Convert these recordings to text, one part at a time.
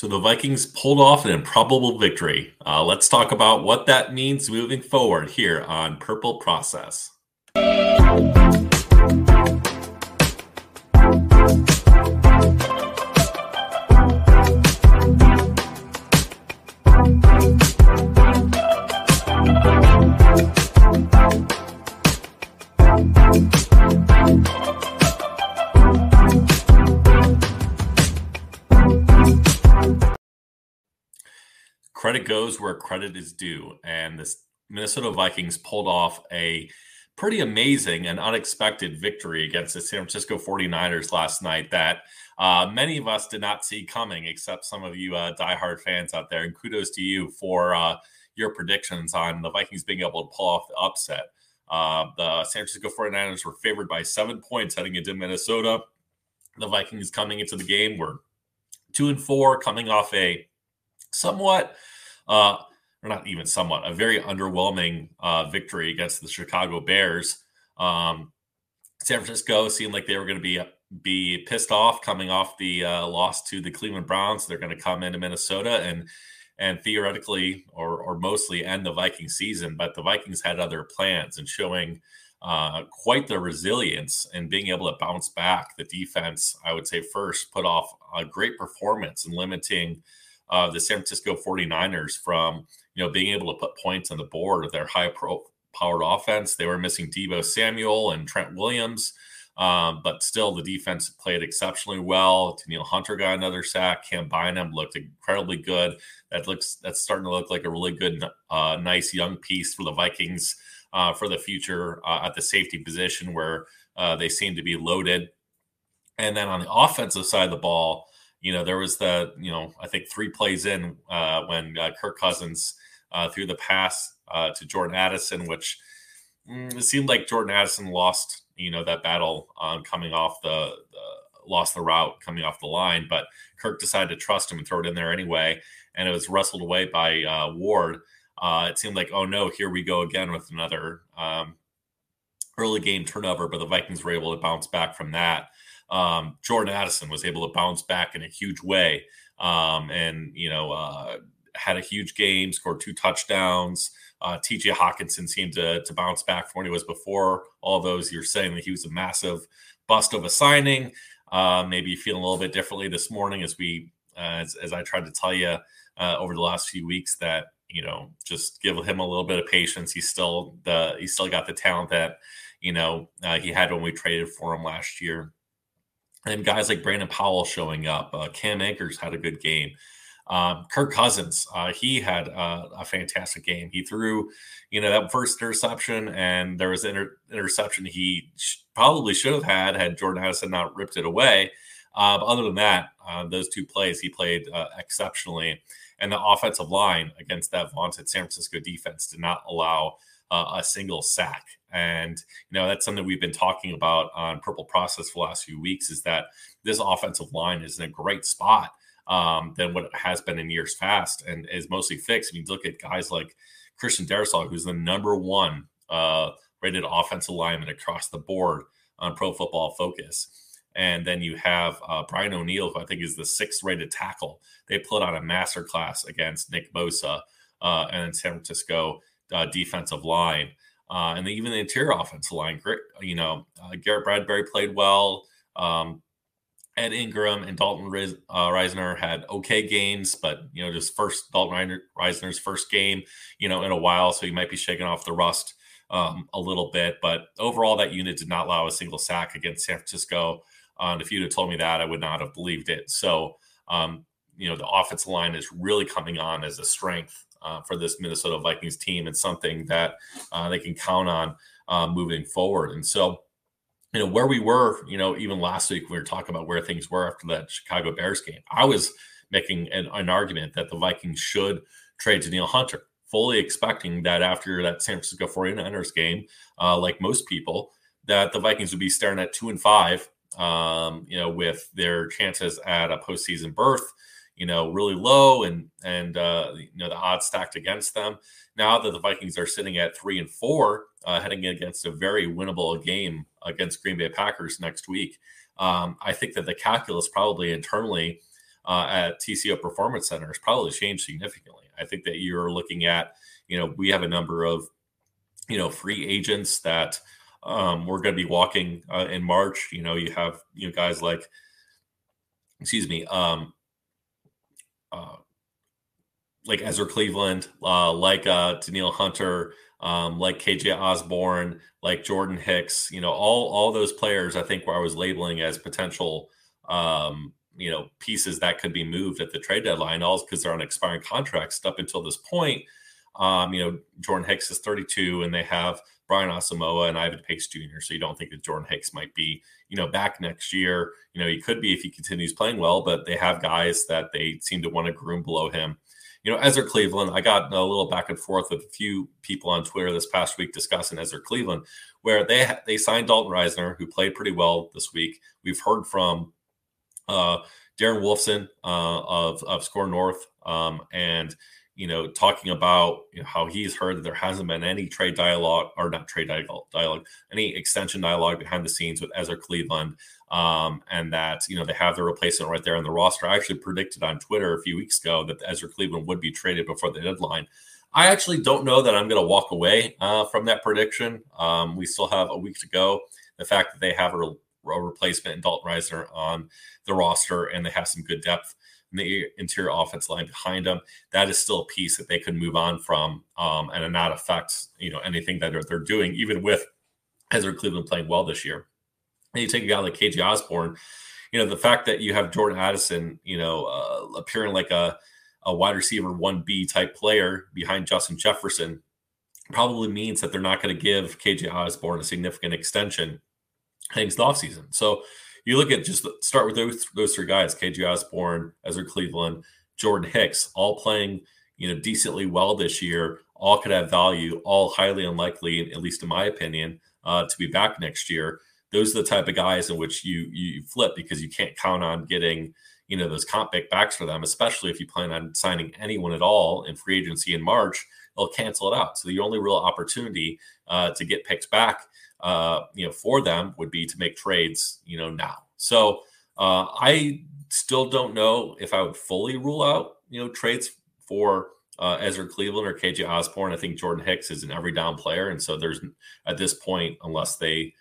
So the Vikings pulled off an improbable victory. Let's talk about what that means moving forward here on Purple Process. Credit goes where credit is due, and the Minnesota Vikings pulled off a pretty amazing and unexpected victory against the San Francisco 49ers last night that many of us did not see coming, except some of you diehard fans out there. And kudos to you for your predictions on the Vikings being able to pull off the upset. The San Francisco 49ers were favored by 7 points heading into Minnesota. The Vikings coming into the game were 2-4, coming off a somewhat, or not even somewhat, a very underwhelming victory against the Chicago Bears. San Francisco seemed like they were going to be pissed off coming off the loss to the Cleveland Browns. They're going to come into Minnesota and theoretically or mostly end the Vikings season, but the Vikings had other plans and showing quite the resilience and being able to bounce back. The defense, I would say, first put off a great performance in limiting the San Francisco 49ers from, being able to put points on the board with their high-powered offense. They were missing Deebo Samuel and Trent Williams, but still the defense played exceptionally well. Danielle Hunter got another sack. Cam Bynum looked incredibly good. That's starting to look like a really good, nice young piece for the Vikings for the future at the safety position where they seem to be loaded. And then on the offensive side of the ball, there was the, I think 3 plays in when Kirk Cousins threw the pass to Jordan Addison, which it seemed like Jordan Addison lost, that battle coming off lost the route coming off the line. But Kirk decided to trust him and throw it in there anyway. And it was wrestled away by Ward. It seemed like, oh, no, here we go again with another early game turnover. But the Vikings were able to bounce back from that. Jordan Addison was able to bounce back in a huge way and had a huge game, scored 2 touchdowns. T.J. Hockenson seemed to bounce back from what he was before. All those you're saying that he was a massive bust of a signing. Maybe feeling a little bit differently this morning as we as I tried to tell you over the last few weeks that, just give him a little bit of patience. He's still got the talent that, he had when we traded for him last year. And guys like Brandon Powell showing up. Cam Akers had a good game. Kirk Cousins, he had a fantastic game. He threw, that first interception, and there was an interception he probably should have had Jordan Addison not ripped it away. But other than that, those 2 plays, he played exceptionally. And the offensive line against that vaunted San Francisco defense did not allow a single sack. And, that's something we've been talking about on Purple Process for the last few weeks is that this offensive line is in a great spot than what it has been in years past and is mostly fixed. I mean, look at guys like Christian Darrisaw, who's the #1 rated offensive lineman across the board on Pro Football Focus. And then you have Brian O'Neill, who I think is the 6th rated tackle. They put on a masterclass against Nick Bosa and San Francisco defensive line, and even the interior offensive line. Garrett Bradbury played well. Ed Ingram and Dalton Reisner had okay games, but just Dalton Reisner's first game, in a while, so he might be shaking off the rust a little bit. But overall, that unit did not allow a single sack against San Francisco. And if you'd have told me that, I would not have believed it. So, the offensive line is really coming on as a strength for this Minnesota Vikings team. It's something that they can count on moving forward. And so, where we were, even last week, we were talking about where things were after that Chicago Bears game. I was making an argument that the Vikings should trade Danielle Hunter, fully expecting that after that San Francisco 49ers game, like most people, that the Vikings would be staring at 2-5, with their chances at a postseason berth, really low and the odds stacked against them. Now that the Vikings are sitting at 3-4, heading against a very winnable game against Green Bay Packers next week, I think that the calculus probably internally at TCO Performance Center has probably changed significantly. I think that you're looking at, we have a number of, free agents that we're going to be walking in March. You have, guys like, like Ezra Cleveland, like Danielle Hunter, like KJ Osborne, like Jordan Hicks, all those players, I think, where I was labeling as potential, pieces that could be moved at the trade deadline, all because they're on expiring contracts up until this point. Jordan Hicks is 32 and they have Brian Asamoah and Ivan Pace Jr. So you don't think that Jordan Hicks might be, back next year. He could be if he continues playing well, but they have guys that they seem to want to groom below him. Ezra Cleveland, I got a little back and forth with a few people on Twitter this past week discussing Ezra Cleveland, where they signed Dalton Reisner, who played pretty well this week. We've heard from Darren Wolfson of Score North, and talking about how he's heard that there hasn't been any any extension dialogue behind the scenes with Ezra Cleveland, and that, they have their replacement right there on the roster. I actually predicted on Twitter a few weeks ago that Ezra Cleveland would be traded before the deadline. I actually don't know that I'm going to walk away from that prediction. We still have a week to go. The fact that they have a replacement in Dalton Reisner on the roster and they have some good depth in the interior offense line behind them, that is still a piece that they could move on from and not affect, anything that they're doing, even with Ezra Cleveland playing well this year. And you take a guy like KJ Osborne, the fact that you have Jordan Addison, appearing like a wide receiver 1B type player behind Justin Jefferson probably means that they're not going to give KJ Osborne a significant extension next offseason. So you look at, just start with those three guys, KJ Osborne, Ezra Cleveland, Jordan Hicks, all playing, decently well this year, all could have value, all highly unlikely, at least in my opinion, to be back next year. Those are the type of guys in which you flip, because you can't count on getting, those comp backs for them, especially if you plan on signing anyone at all in free agency in March, they'll cancel it out. So the only real opportunity to get picks back for them would be to make trades, now. So I still don't know if I would fully rule out, trades for Ezra Cleveland or KJ Osborne. I think Jordan Hicks is an every down player. And so there's, at this point, unless they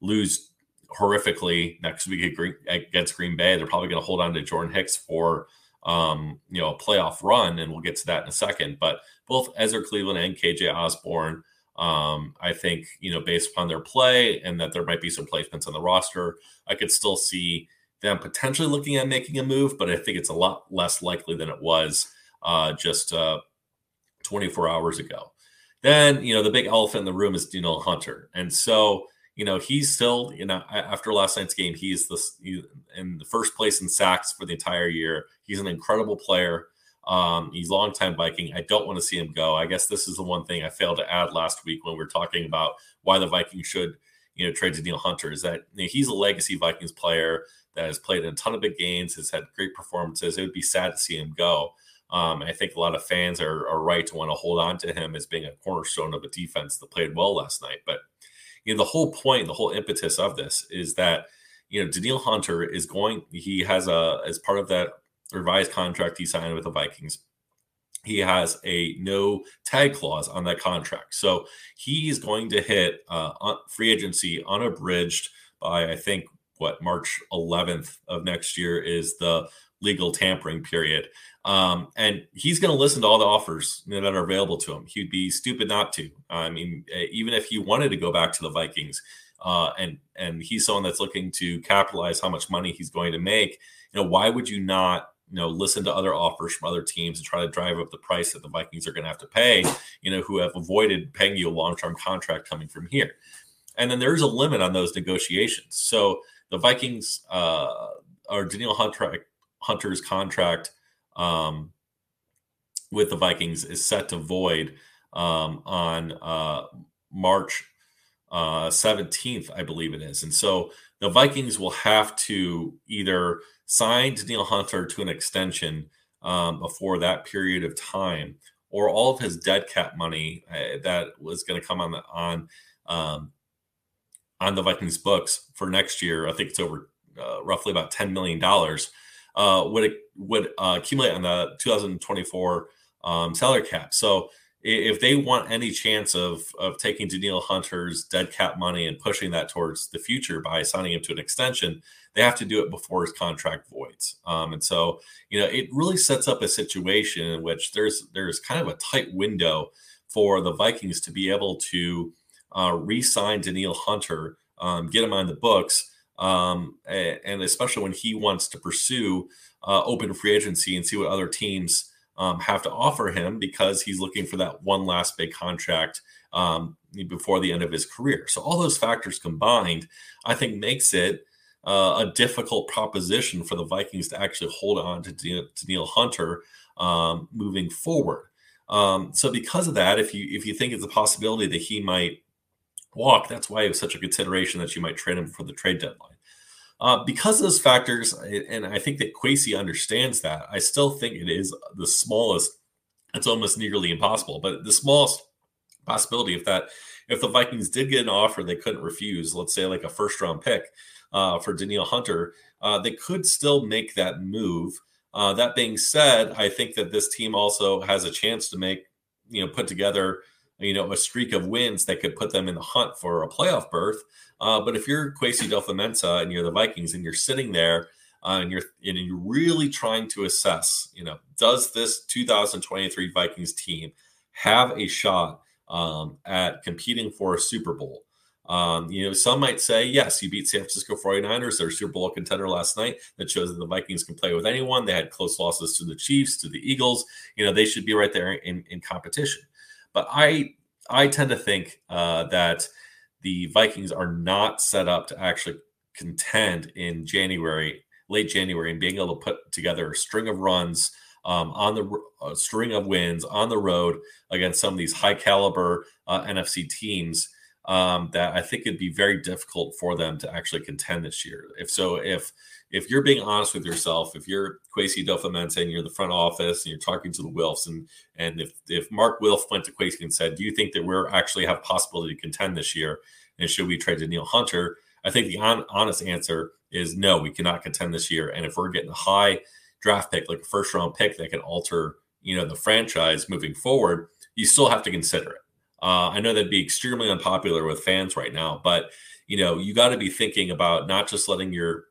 lose horrifically next week against Green Bay, they're probably going to hold on to Jordan Hicks for, a playoff run. And we'll get to that in a second, but both Ezra Cleveland and KJ Osborne, I think, based upon their play and that there might be some placements on the roster, I could still see them potentially looking at making a move, but I think it's a lot less likely than it was just 24 hours ago. Then, the big elephant in the room is Danielle Hunter. And so, he's still, after last night's game, he's in the first place in sacks for the entire year. He's an incredible player. He's a longtime Viking. I don't want to see him go. I guess this is the one thing I failed to add last week when we were talking about why the Vikings should, trade Danielle Hunter, is that he's a legacy Vikings player that has played in a ton of big games, has had great performances. It would be sad to see him go. I think a lot of fans are right to want to hold on to him as being a cornerstone of a defense that played well last night. But, the whole point, the whole impetus of this is that, Danielle Hunter is going, he has as part of that revised contract he signed with the Vikings, he has a no tag clause on that contract. So he's going to hit free agency unabridged by, I think, March 11th of next year is the legal tampering period. And he's going to listen to all the offers that are available to him. He'd be stupid not to. I mean, even if he wanted to go back to the Vikings, and he's someone that's looking to capitalize how much money he's going to make, why would you not, listen to other offers from other teams and try to drive up the price that the Vikings are going to have to pay, who have avoided paying you a long-term contract coming from here. And then there's a limit on those negotiations. So the Vikings, or Danielle Hunter's contract with the Vikings is set to void on March 17th, I believe it is. And so the Vikings will have to either sign Danielle Hunter to an extension before that period of time, or all of his dead cap money that was going to come on the Vikings books for next year. I think it's over roughly about $10 million would accumulate on the 2024 salary cap. So if they want any chance of taking Danielle Hunter's dead cap money and pushing that towards the future by signing him to an extension, they have to do it before his contract voids. And so, you know, it really sets up a situation in which there's kind of a tight window for the Vikings to be able to re-sign Danielle Hunter, get him on the books, and especially when he wants to pursue open free agency and see what other teams have to offer him, because he's looking for that one last big contract before the end of his career. So all those factors combined, I think, makes it a difficult proposition for the Vikings to actually hold on to Danielle Hunter moving forward. So because of that, if you think it's a possibility that he might walk, that's why it was such a consideration that you might trade him for the trade deadline. Because of those factors, and I think that Kwesi understands that, I still think it is the smallest, it's almost nearly impossible, but the smallest possibility if the Vikings did get an offer they couldn't refuse, let's say like a first-round pick for Danielle Hunter, they could still make that move. That being said, I think that this team also has a chance to put together a streak of wins that could put them in the hunt for a playoff berth. But if you're Kwesi Adofo-Mensah and you're the Vikings and you're sitting there and you're really trying to assess, does this 2023 Vikings team have a shot at competing for a Super Bowl? Some might say, yes, you beat San Francisco 49ers, their Super Bowl contender last night. That shows that the Vikings can play with anyone. They had close losses to the Chiefs, to the Eagles. They should be right there in competition. But I tend to think that the Vikings are not set up to actually contend in January, late January, and being able to put together a string of runs string of wins on the road against some of these high caliber NFC teams that I think it'd be very difficult for them to actually contend this year. If you're being honest with yourself, if you're Kwesi Adofo-Mensah and you're the front office and you're talking to the Wilfs, and if Mark Wilf went to Kwesi and said, do you think that we're actually have possibility to contend this year? And should we trade Danielle Hunter? I think the honest answer is no, we cannot contend this year. And if we're getting a high draft pick, like a first round pick that can alter, the franchise moving forward, you still have to consider it. I know that'd be extremely unpopular with fans right now, but you got to be thinking about not just letting your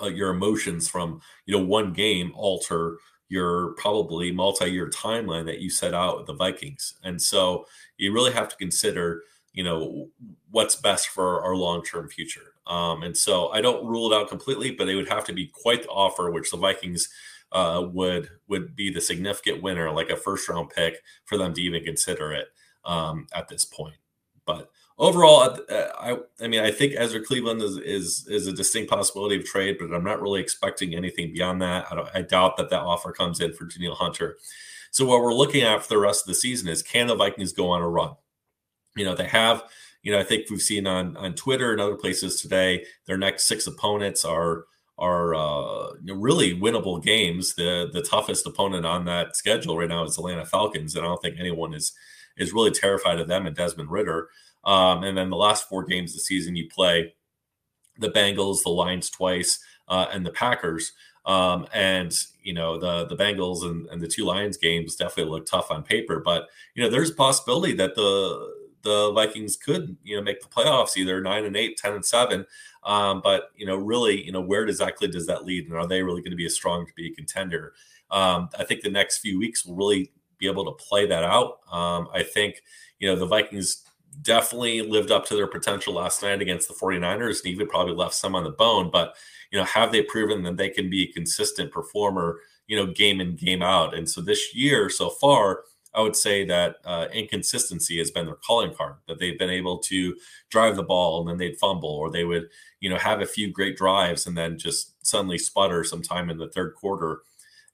emotions from one game alter your probably multi-year timeline that you set out with the Vikings. And so you really have to consider what's best for our long-term future. And so I don't rule it out completely, but it would have to be quite the offer, which the Vikings would be the significant winner, like a first-round pick, for them to even consider it at this point. But overall, I think Ezra Cleveland is a distinct possibility of trade, but I'm not really expecting anything beyond that. I doubt that offer comes in for Danielle Hunter. So what we're looking at for the rest of the season is, can the Vikings go on a run? They have, I think we've seen on Twitter and other places today, their next 6 opponents are really winnable games. The toughest opponent on that schedule right now is the Atlanta Falcons, and I don't think anyone is really terrified of them and Desmond Ritter. And then the last 4 games of the season, you play the Bengals, the Lions twice, and the Packers. The Bengals and the 2 Lions games definitely look tough on paper. But, there's a possibility that the Vikings could, make the playoffs, either 9-8, 10-7. But, really, where exactly does that lead? And are they really going to be as strong to be a contender? I think the next few weeks will really be able to play that out. I think, the Vikings definitely lived up to their potential last night against the 49ers, and even probably left some on the bone. But, have they proven that they can be a consistent performer, game in, game out? And so this year so far, I would say that inconsistency has been their calling card, that they've been able to drive the ball and then they'd fumble, or they would, have a few great drives and then just suddenly sputter sometime in the third quarter.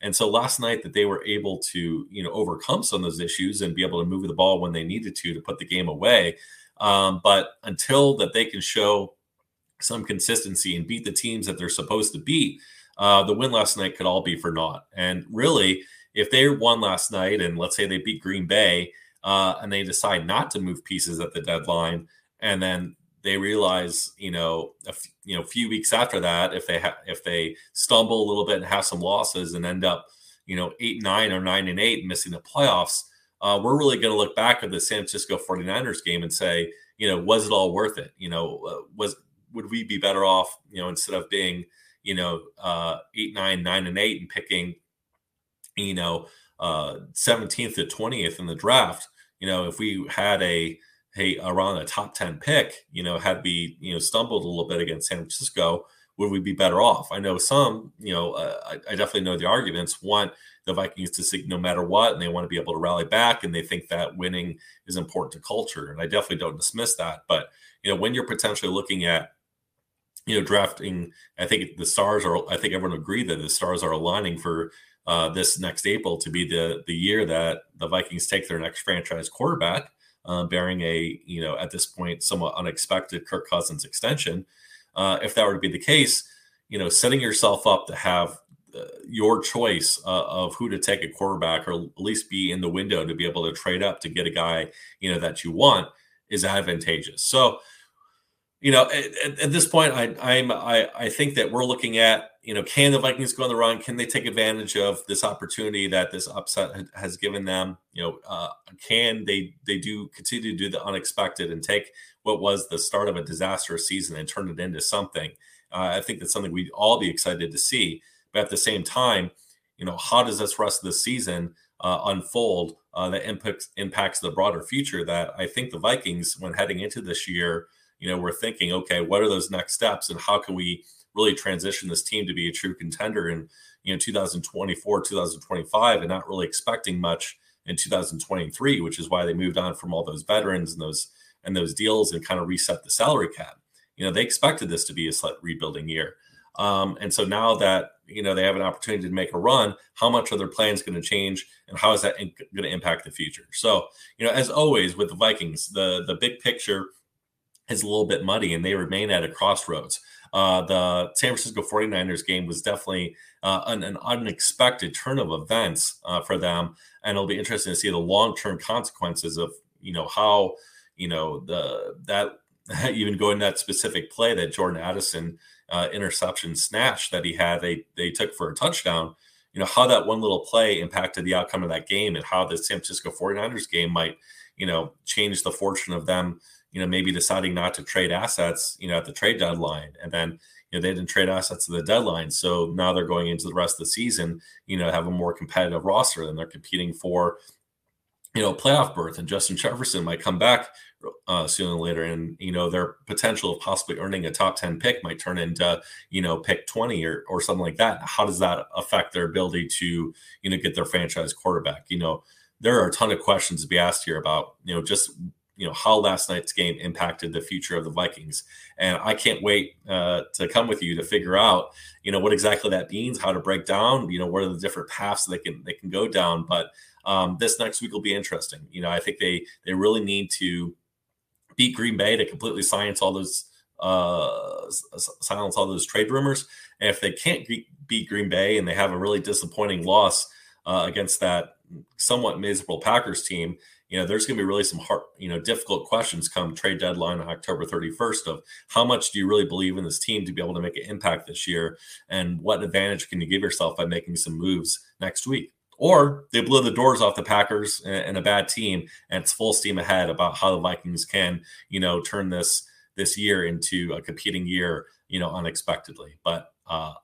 And so last night, that they were able to, overcome some of those issues and be able to move the ball when they needed to put the game away. But until that they can show some consistency and beat the teams that they're supposed to beat, the win last night could all be for naught. And really, if they won last night and let's say they beat Green Bay and they decide not to move pieces at the deadline, and then they realize, a few weeks after that, if they stumble a little bit and have some losses and end up, 8-9 or 9-8, missing the playoffs, we're really going to look back at the San Francisco 49ers game and say, was it all worth it? Would we be better off, instead of being, 8-9, 9-8 and picking, 17th to 20th in the draft, if we had around a top 10 pick, had we, stumbled a little bit against San Francisco, would we be better off? I know some, I definitely know the arguments want the Vikings to succeed no matter what, and they want to be able to rally back, and they think that winning is important to culture. And I definitely don't dismiss that. But, when you're potentially looking at, drafting, I think everyone agreed that the stars are aligning for this next April to be the year that the Vikings take their next franchise quarterback, bearing a, at this point, somewhat unexpected Kirk Cousins extension. If that were to be the case, setting yourself up to have your choice of who to take a quarterback, or at least be in the window to be able to trade up to get a guy, that you want, is advantageous. So, at this point, I think that we're looking at, can the Vikings go on the run? Can they take advantage of this opportunity that this upset has given them? Can they do continue to do the unexpected and take what was the start of a disastrous season and turn it into something? I think that's something we'd all be excited to see. But at the same time, how does this rest of the season unfold that impacts the broader future that I think the Vikings, when heading into this year, we're thinking, okay, what are those next steps, and how can we really transition this team to be a true contender in 2024, 2025, and not really expecting much in 2023, which is why they moved on from all those veterans and those deals and kind of reset the salary cap. They expected this to be a slight rebuilding year. And so now that, they have an opportunity to make a run, how much are their plans going to change, and how is that going to impact the future? So, as always with the Vikings, the big picture is a little bit muddy, and they remain at a crossroads. The San Francisco 49ers game was definitely an unexpected turn of events for them. And it'll be interesting to see the long-term consequences of, how, even going that specific play, that Jordan Addison interception snatch that he had, they took for a touchdown, how that one little play impacted the outcome of that game, and how the San Francisco 49ers game might, change the fortune of them, maybe deciding not to trade assets, at the trade deadline. And then, they didn't trade assets at the deadline. So now they're going into the rest of the season, have a more competitive roster, and they're competing for, playoff berth. And Justin Jefferson might come back sooner or later. And, their potential of possibly earning a top 10 pick might turn into, pick 20 or something like that. How does that affect their ability to, get their franchise quarterback? There are a ton of questions to be asked here about, just how last night's game impacted the future of the Vikings. And I can't wait to come with you to figure out, what exactly that means, how to break down, what are the different paths they can go down. But this next week will be interesting. I think they really need to beat Green Bay to completely silence all those trade rumors. And if they can't beat Green Bay, and they have a really disappointing loss against that somewhat miserable Packers team, there's going to be really some hard, difficult questions come trade deadline on October 31st of how much do you really believe in this team to be able to make an impact this year, and what advantage can you give yourself by making some moves next week? Or they blow the doors off the Packers and a bad team, and it's full steam ahead about how the Vikings can, turn this year into a competing year, unexpectedly. But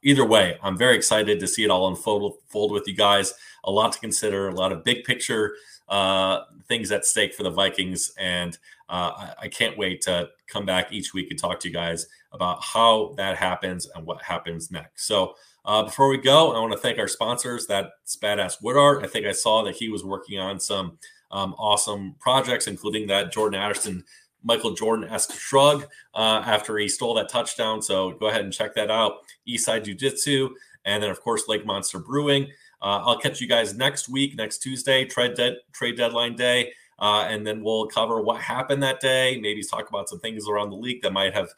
either way, I'm very excited to see it all unfold with you guys. A lot to consider, a lot of big picture things at stake for the Vikings. And I can't wait to come back each week and talk to you guys about how that happens and what happens next. So before we go, I want to thank our sponsors. That's Badass Wood Art. I think I saw that he was working on some awesome projects, including that Jordan Addison, Michael Jordan-esque shrug after he stole that touchdown. So go ahead and check that out. Eastside Jiu-Jitsu, and then, of course, Lake Monster Brewing. I'll catch you guys next week, next Tuesday, trade deadline day, and then we'll cover what happened that day, maybe talk about some things around the league that might have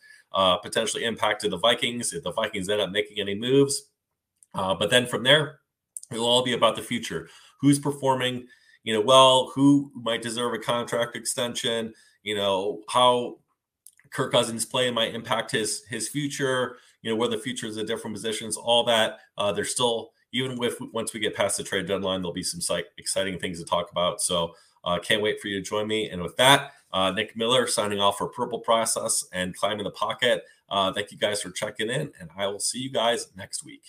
potentially impacted the Vikings, if the Vikings end up making any moves. But then from there, it'll all be about the future. Who's performing, well, who might deserve a contract extension, how Kirk Cousins' play might impact his future, you know, where the future is at different positions, all that. There's still, even with once we get past the trade deadline, there'll be some exciting things to talk about. So can't wait for you to join me. And with that, Nick Miller signing off for Purple Process and Climbing the Pocket. Thank you guys for checking in, and I will see you guys next week.